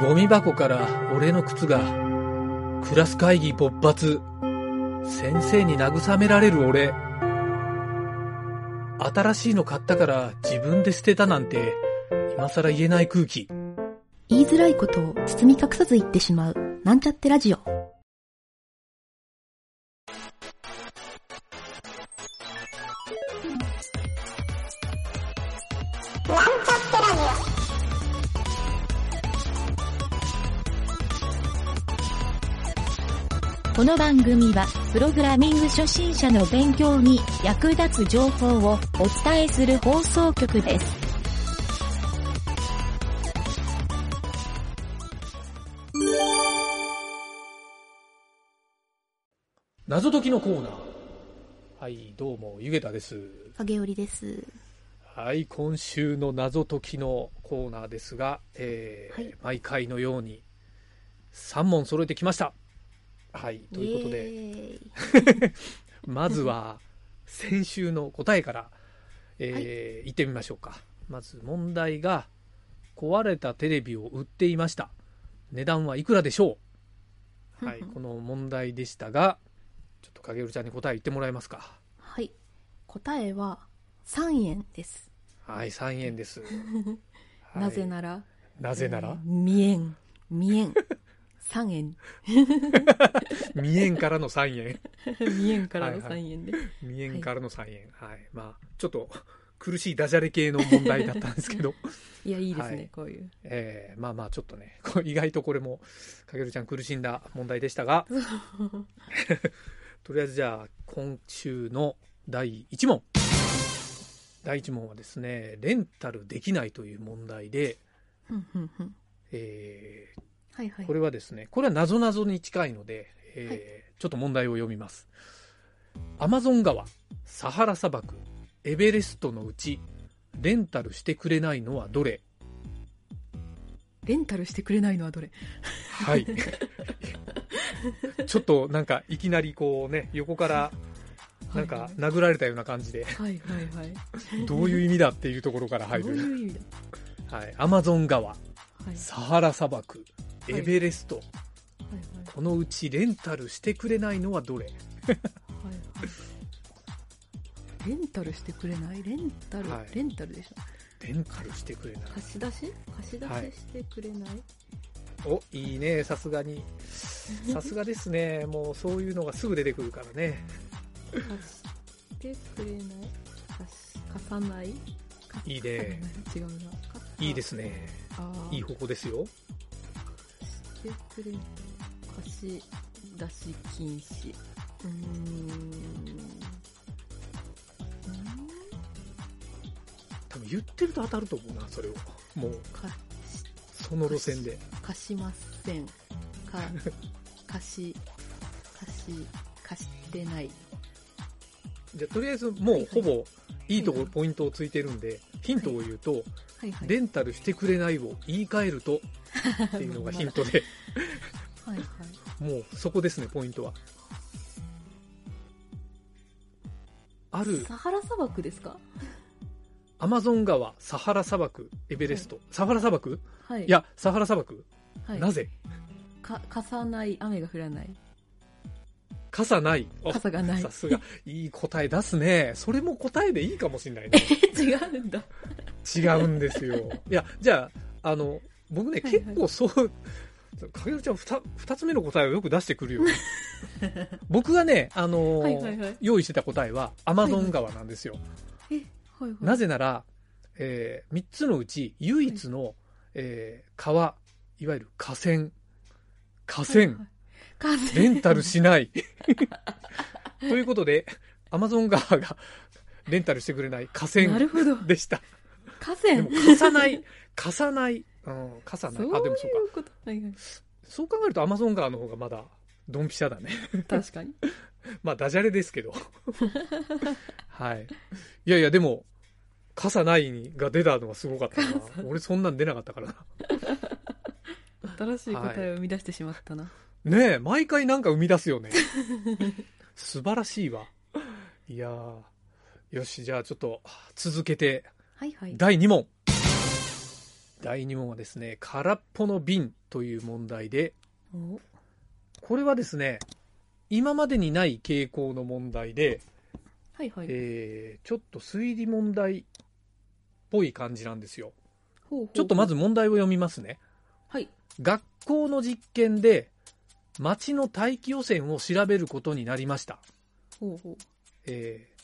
ゴミ箱から俺の靴が。クラス会議勃発。先生に慰められる俺。新しいの買ったから自分で捨てたなんて今更言えない空気。言いづらいことを包み隠さず言ってしまうなんちゃってラジオ。この番組はプログラミング初心者の勉強に役立つ情報をお伝えする放送局です。謎解きのコーナー。はい、どうもゆげたです。影織です。はい、今週の謎解きのコーナーですが、はい、毎回のように3問揃えてきました。はい、ということでまずは先週の答えから、はい、行ってみましょうか。まず問題が、壊れたテレビを売っていました。値段はいくらでしょう。はい、この問題でしたが、ちょっと影織ちゃんに答え言ってもらえますか。はい、答えは3円です。はい、3円です。はい、なぜなら2円3円未円からの3円未円からの3円で、はいはい、未円からの3円、はい、まあちょっと苦しいダジャレ系の問題だったんですけどいやいいですね、はい、こういう、まあまあちょっとね、意外とこれもかけるちゃん苦しんだ問題でしたがとりあえずじゃあ今週の第1問。第1問はですね、レンタルできないという問題ではいはい、これはですね、これはなぞなぞに近いので、はい、ちょっと問題を読みます。アマゾン川、サハラ砂漠、エベレストのうちレンタルしてくれないのはどれ。レンタルしてくれないのはどれはいちょっとなんかいきなりこうね、横からなんか殴られたような感じではいはい、はい、どういう意味だっていうところから入る。どういう意味だ、はい、アマゾン川、はい、サハラ砂漠、エベレスト、はいはいはい、このうちレンタルしてくれないのはどれはい、はい、レンタルしてくれない、レンタルでしょ。レンタルしてくれない、貸し出ししてくれない、はい、お、いいね、さすがにさすがですねもうそういうのがすぐ出てくるからね貸してくれない、貸さない、いいね、違うな、いいですね、いい方向ですよ。貸し出し禁止、多分言ってると当たると思うな、それをもうその路線で貸しませんか貸してない。じゃあとりあえずもうほぼいいところポイントをついてるんで、ヒントを言うと、はいはいはい、レンタルしてくれないを言い換えるとっていうのがヒントではい、はい、もうそこですね、ポイントは。あるサハラ砂漠ですか。アマゾン川、サハラ砂漠、エベレスト、はい、サハラ砂漠、はい、いやサハラ砂漠、はい、なぜか貸さない、雨が降らない、傘ない、傘がない、さすがいい答え出すね。それも答えでいいかもしれないね違うんだ違うんですよ。いや、じゃあ僕ね、はいはい、結構そうかげるちゃん 2つ目の答えをよく出してくるよ僕がね、はいはいはい、用意してた答えはアマゾン川なんですよ、はいはい、え、はいはい、なぜなら、3つのうち唯一の、はい、川、いわゆる河川、はいはい、レンタルしないということで、アマゾン川がレンタルしてくれない河川でした。河川でも貸さない、うん、貸さない。そういうこと。あ、でもそうか、はいはい、そう考えるとアマゾン川の方がまだドンピシャだね確かにまあダジャレですけどはい。いやいや、でも傘ないが出たのがすごかったな俺そんなん出なかったからな新しい答えを生み出してしまったな、はいねえ、毎回なんか生み出すよね素晴らしいわ。いや、よし、じゃあちょっと続けて、はいはい、第2問。第2問はですね、空っぽの瓶という問題で、これはですね、今までにない傾向の問題で、はいはい、ちょっと推理問題っぽい感じなんですよ。ほうほうほう。ちょっとまず問題を読みますね。はい。学校の実験で町の大気汚染を調べることになりました。ほうほう。で、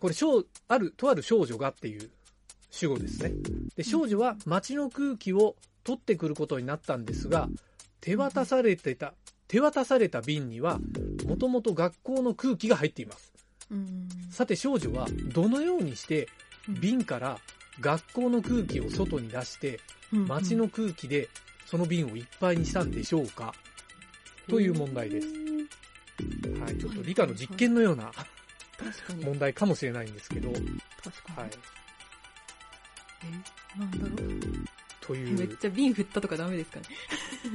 これとある少女がっていう主語ですね。で、少女は町の空気を取ってくることになったんですが、手渡された瓶にはもともと学校の空気が入っています。さて少女はどのようにして瓶から学校の空気を外に出して町の空気でその瓶をいっぱいにしたんでしょうか、という問題です。はい、ちょっと理科の実験のような問題かもしれないんですけど、はい、なんだろうという。めっちゃ瓶振ったとかダメですかね。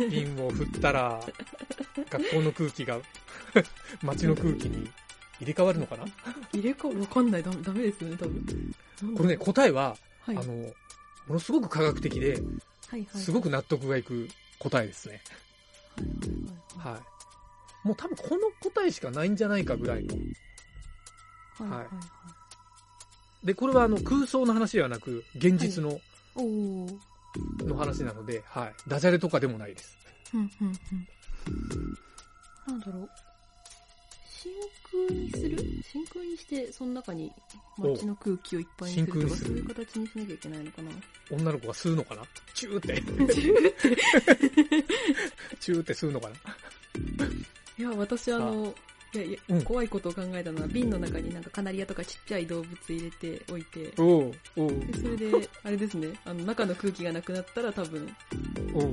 瓶を振ったら学校の空気が街の空気に入れ替わるのかな。わかんない。ダメですよね多分。これね、答えは、はい、ものすごく科学的で、はいはいはい、すごく納得がいく答えですね。はい、はいはい、もう多分この答えしかないんじゃないかぐらいの。はいはいはい。でこれは空想の話ではなく現実の。はい、の話なので、はい、ダジャレとかでもないです。なんだろう、真空にする？真空にしてその中に街の空気をいっぱいにするとか、そういう形にしなきゃいけないのかな。女の子が吸うのかな？チューって。チューって吸うのかな。いや私いや、怖いことを考えたのは、瓶の中になんかカナリアとかちっちゃい動物入れておいて、でそれで、あれですね、中の空気がなくなったら多分、でも、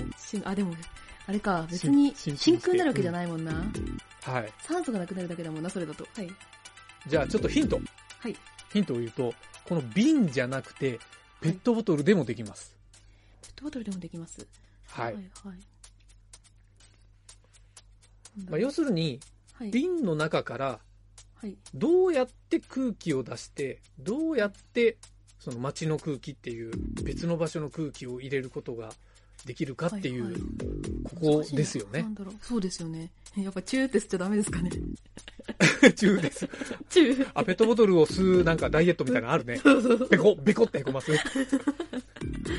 あれか、別に真空になるわけじゃないもんな。はい。酸素がなくなるだけだもんな、それだと。はい。じゃあちょっとヒント。はい。ヒントを言うと、この瓶じゃなくて、ペットボトルでもできます。ペットボトルでもできます。はい。はいはい。要するに、瓶の中からどうやって空気を出してどうやってその街の空気っていう別の場所の空気を入れることができるかっていう、はいはい、ここですよね。なんだろう、そうですよね。やっぱチューって吸っちゃダメですかね。チューです。チュー。ペットボトルを吸うなんかダイエットみたいなのあるね。ペコってへこます。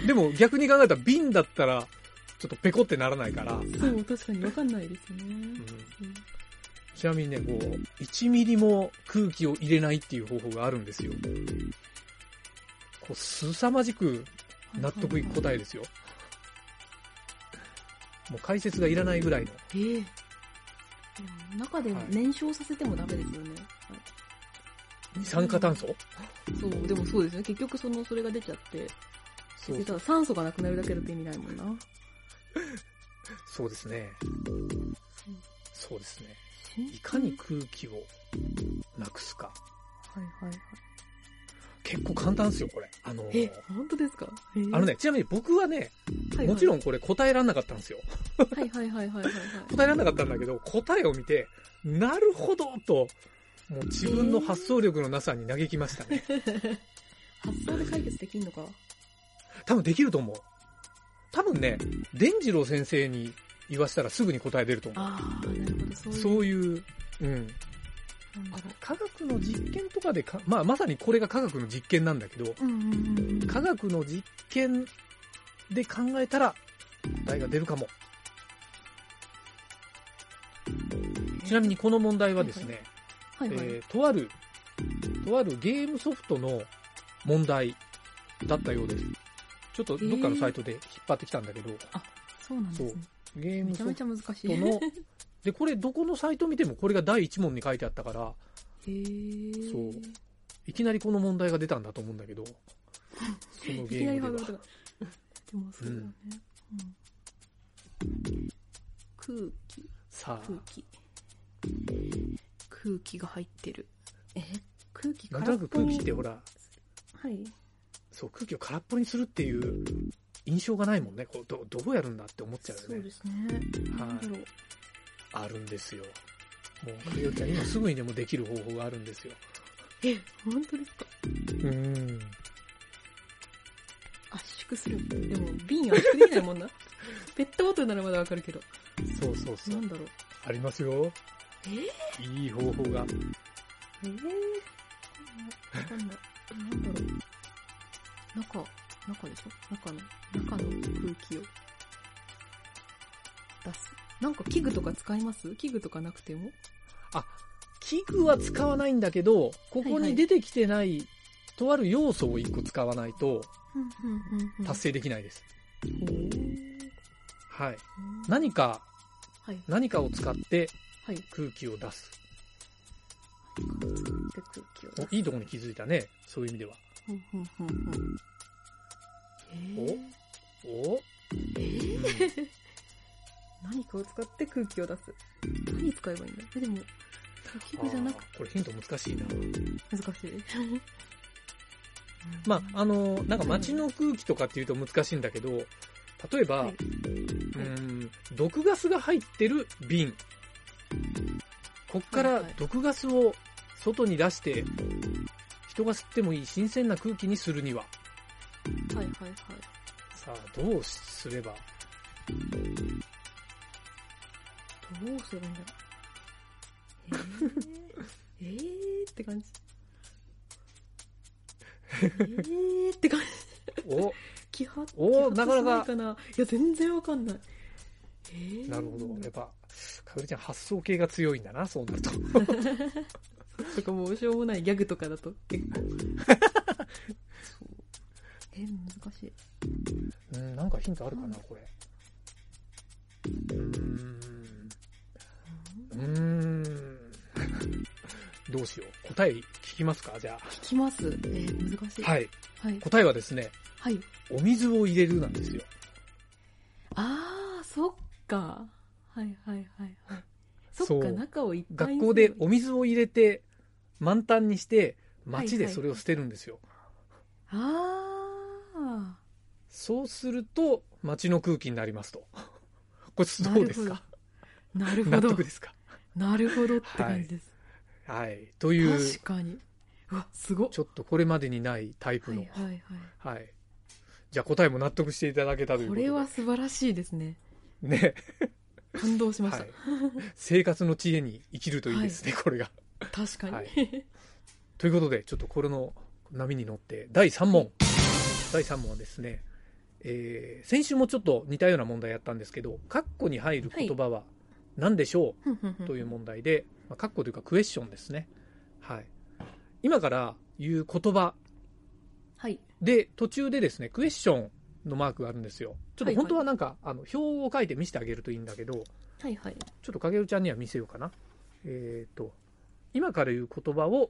でも逆に考えたら瓶だったらちょっとペコってならないから。そう確かに分かんないですね。うんちなみにね、1ミリも空気を入れないっていう方法があるんですよ。凄まじく納得いく答えですよ。もう解説がいらないぐらいの。中で燃焼させてもダメですよね。二酸化炭素？そう、でもそうですね。結局それが出ちゃって。そう。ただ酸素がなくなるだけだと意味ないもんな。そうですね。そうですね。いかに空気をなくすか。はいはいはい。結構簡単ですよこれ。本当ですか。ちなみに僕はね、はいはい、もちろんこれ答えられなかったんですよ。はいはいはいはいはい。答えられなかったんだけど答えを見てなるほどともう自分の発想力のなさに嘆きましたね。発想で解決できるのか。多分できると思う。多分ね、伝次郎先生に。言わせたらすぐに答え出ると思う。ああ、なるほど、そういう、科学の実験とかでまさにこれが科学の実験なんだけど、科学の実験で考えたら答えが出るかも。ちなみにこの問題はですね、とあるゲームソフトの問題だったようです。ちょっとどっかのサイトで引っ張ってきたんだけど、あ、そうなんですね。ゲームソフトのめちゃめちゃ難しい。でこれどこのサイト見てもこれが第1問に書いてあったから、そういきなりこの問題が出たんだと思うんだけど、そのゲームでは。でもそうだね。空気が入ってる。空気空っぽ。なんとなく空気ってほら、はい。そう空気を空っぽにするっていう。印象がないもんね。どうやるんだって思っちゃうよね。そうですね。はい。あるんですよ。もう、かよちゃん、今すぐにでもできる方法があるんですよ。本当ですか？圧縮縮する。でも瓶圧縮できないもんな。ペットボトルならまだわかるけど。そうそうそう。なんだろう。ありますよ。いい方法が。わかんない。なんだろう。中でしょ？中の空気を出す。なんか器具とか使います？器具とかなくても？あ、器具は使わないんだけど、ここに出てきてない、はいはい、とある要素を一個使わないと達成できないです。はい。何かを使って空気を出す。いいとこに気づいたね。そういう意味では。何かを使って空気を出す。何使えばいいんだ。でも器具じゃなくて。これヒント難しいな。難しい。まあ、なんか街の空気とかっていうと難しいんだけど、例えば、はい、毒ガスが入ってる瓶。こっから毒ガスを外に出して、人が吸ってもいい新鮮な空気にするには。はいはいはい。さあ、どうすれば？どうすればいいんだろう。って感じ。って感じ。気張ってなかなか。いや、全然わかんない。なるほど。やっぱ、かおりちゃん発想系が強いんだな、そうなると。とかもうしょうもないギャグとかだと結構。難しい。なんかヒントあるかな、これ。どうしよう。答え聞きますか、じゃあ。聞きます。難しい。はい。はい、答えはですね、はい、お水を入れるなんですよ。あー、そっか。はいはいはいはい。そっか、中を一回。学校でお水を入れて、満タンにして、街でそれを捨てるんですよ。はいはい、あー。そうすると、街の空気になりますと。これどうですか？なるほど。納得ですか？なるほどって感じです。はいはい。という。確かに。うわ、すごっ。ちょっとこれまでにないタイプの。はいはいはい。はい。じゃあ答えも納得していただけたということで。これは素晴らしいですね。ね。感動しました。はい、生活の知恵に生きるといいですね、はい、これが。確かに、はい。ということで、ちょっとこれの波に乗って、第3問。第3問はですね、先週もちょっと似たような問題やったんですけど、カッコに入る言葉は何でしょう、はい、という問題で、カッコというかクエスチョンですね、はい、今から言う言葉で、はい、途中でですねクエスチョンのマークがあるんですよ。ちょっと本当はなんか、はいはい、表を書いて見せてあげるといいんだけど、はいはい、ちょっとかけるちゃんには見せようかな。今から言う言葉を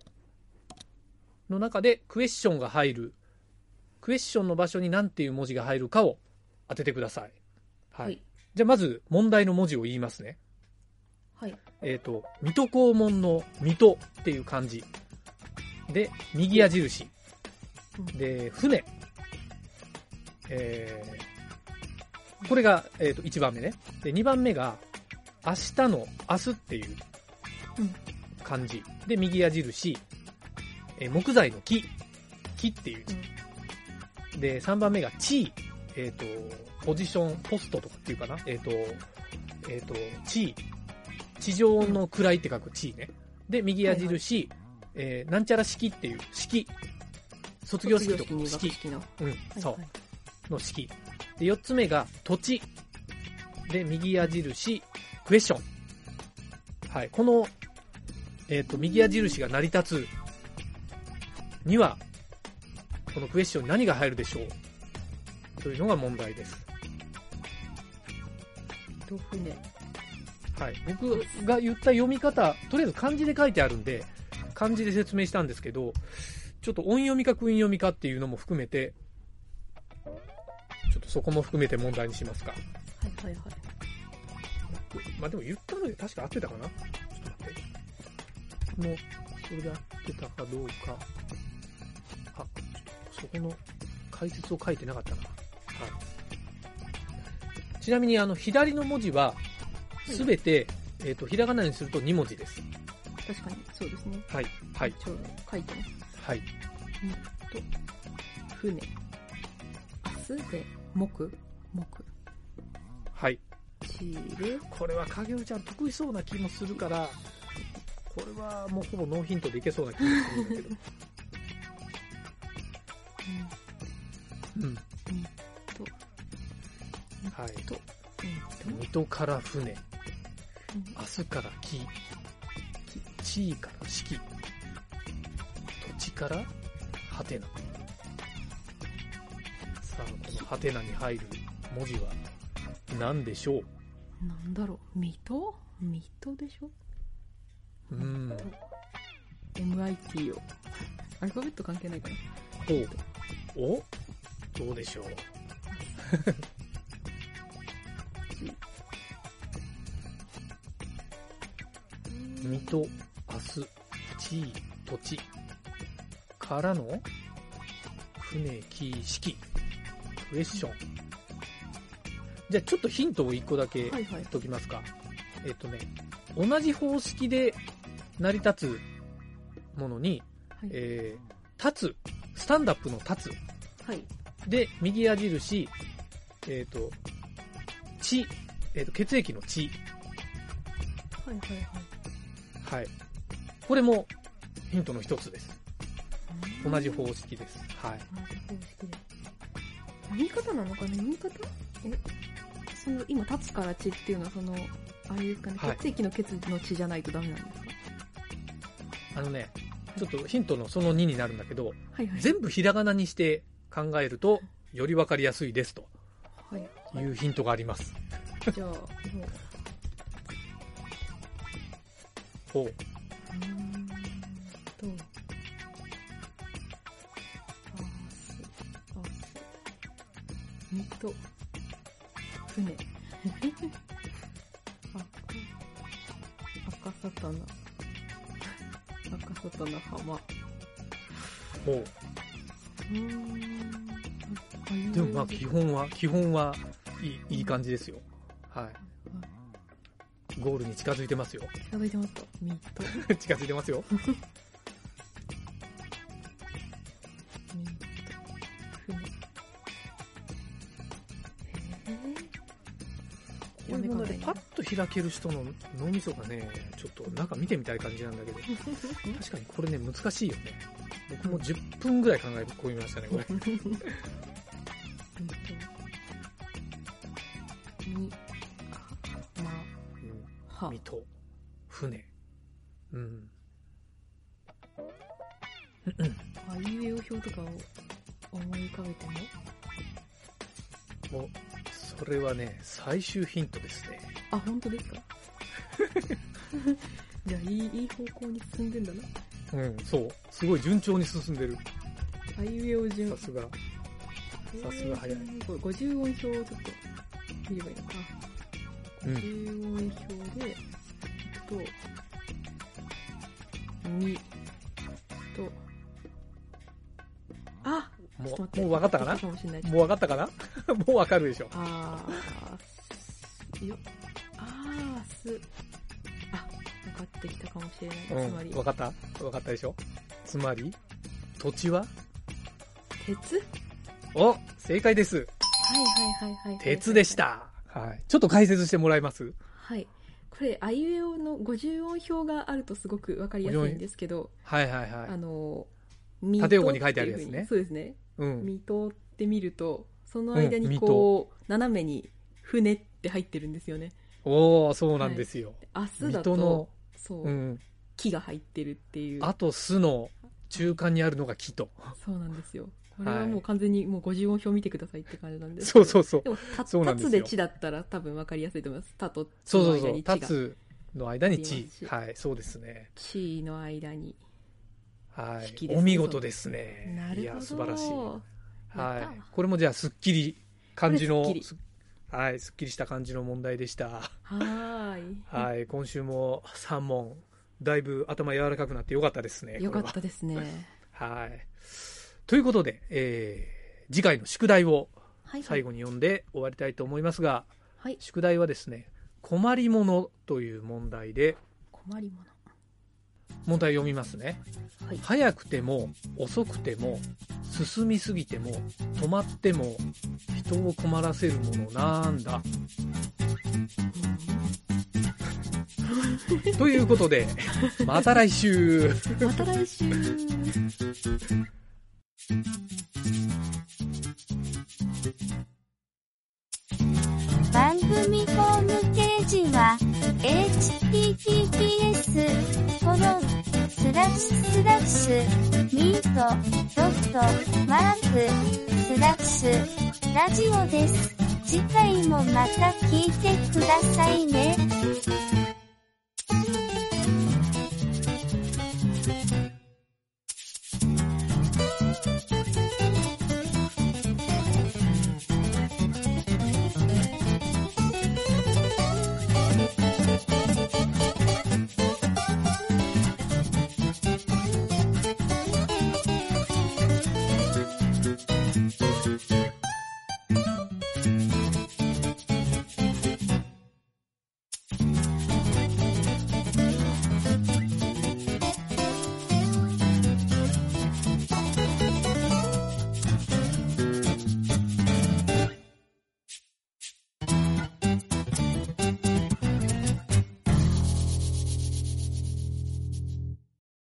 の中でクエスチョンが入る、クエスチョンの場所に何ていう文字が入るかを当ててください、はいはい、じゃあまず問題の文字を言いますね。はい、水戸黄門の水戸っていう漢字で右矢印で船、これが、1番目ね。で2番目が明日の明日っていう漢字で右矢印、木材の木っていう字で3番目が地位、ポジションポストとかっていうかな、地位地上の位って書く地位ね。で、右矢印、はいはい、なんちゃら式っていう式。卒業式とかの式。うん、はいはい、そう。の式。で、4つ目が土地。で、右矢印、クエスチョン。はい。この、右矢印が成り立つには、このクエスチョンに何が入るでしょうというのが問題です。はい、僕が言った読み方、とりあえず漢字で書いてあるんで、漢字で説明したんですけど、ちょっと音読みか訓読みかっていうのも含めて、ちょっとそこも含めて問題にしますか。はいはいはい。まあでも言ったので確か合ってたかな？ちょっと待って。もう、それで合ってたかどうか。あ、そこの解説を書いてなかったな。はい。ちなみに左の文字は、すべて、ひらがなにすると2文字です。確かに、そうですね。はい。はい。ちょうど書いてます。はい。船、月で木はい。これは影尾ちゃん得意そうな気もするから、これはもうほぼノーヒントでいけそうな気がするんだけどうん、うん、はい、水戸から船、明日から木、地位から四季、土地からハテナ。さあ、このハテナに入る文字は何でしょう？なんだろう、水戸でしょ？MIT を。アルファベット関係ないかな。おどうでしょう水戸、明日、地位、土地からの船、木、四季。クエスチョン。じゃあちょっとヒントを1個だけ言っときますか。はいはい、同じ方式で成り立つものに、はい立つ、スタンダップの立つ。はい、で、右矢印、血、血液の血。はいはいはい。はい、これもヒントの一つです。同じ方式です。はい。同じ方式です。言い方なのかな？言い方？その今立つから血っていうのはそのあれですかね、はい、血液の血の血じゃないとダメなんですか？ちょっとヒントのその2になるんだけど、はいはい、全部ひらがなにして考えるとより分かりやすいですというヒントがあります。はいはい、じゃあもう。船赤魚浜でもまあ基本はいい感じですよ。はい。ゴールに近づいてますよ。近づいてますよ。これもね、パッと開ける人の脳みそがね、ちょっと中見てみたい感じなんだけど、確かにこれね、難しいよね。僕も10分ぐらい考え込みましたね、これ。水戸、船、うん。あいうえお表とかを思い浮かべても。それはね、最終ヒントですね。あ、本当ですか？じゃあいい方向に進んでんだな。うん、そう。すごい順調に進んでる。あいうえお順。さすが早い。50音表をちょっと見ればいいのかな。10音表で、もう分かったかな？もう分かるでしょ。分かってきたかもしれない。つまり。分かったでしょ。つまり、土地は？鉄？お、正解です。はい。鉄でした。はい、ちょっと解説してもらえます？はい。これ、あいうえおの50音表があるとすごくわかりやすいんですけど、縦横に書いてあるやつね。そうですね。水戸って見ると、その間にこう、斜めに船って入ってるんですよね。おー、そうなんですよ。はい、明日だと、木が入ってるっていう。あと、すの中間にあるのが木と。そうなんですよ。これはもう完全にもう50音表見てくださいって感じなんですけど、そうでも立つで地だったら多分分かりやすいと思います。たと地の間に地が、立つの間に地、はい、そうですね。地の間に、はい、お見事ですね。なるほど。いや素晴らしい。はい、これもじゃあすっきり感じの、はい、すっきりした感じの問題でした。はい、今週も3問、だいぶ頭柔らかくなってよかったですね。よかったですね。はい。ということで、次回の宿題を最後に読んで終わりたいと思いますが、はいはい、宿題はですね、困りものという問題で、困りもの問題を読みますね、はい、早くても遅くても進みすぎても止まっても人を困らせるものなんだということでまた来週また来週番組ホームページは https://meet.work/radio です。次回もまた聞いてくださいね。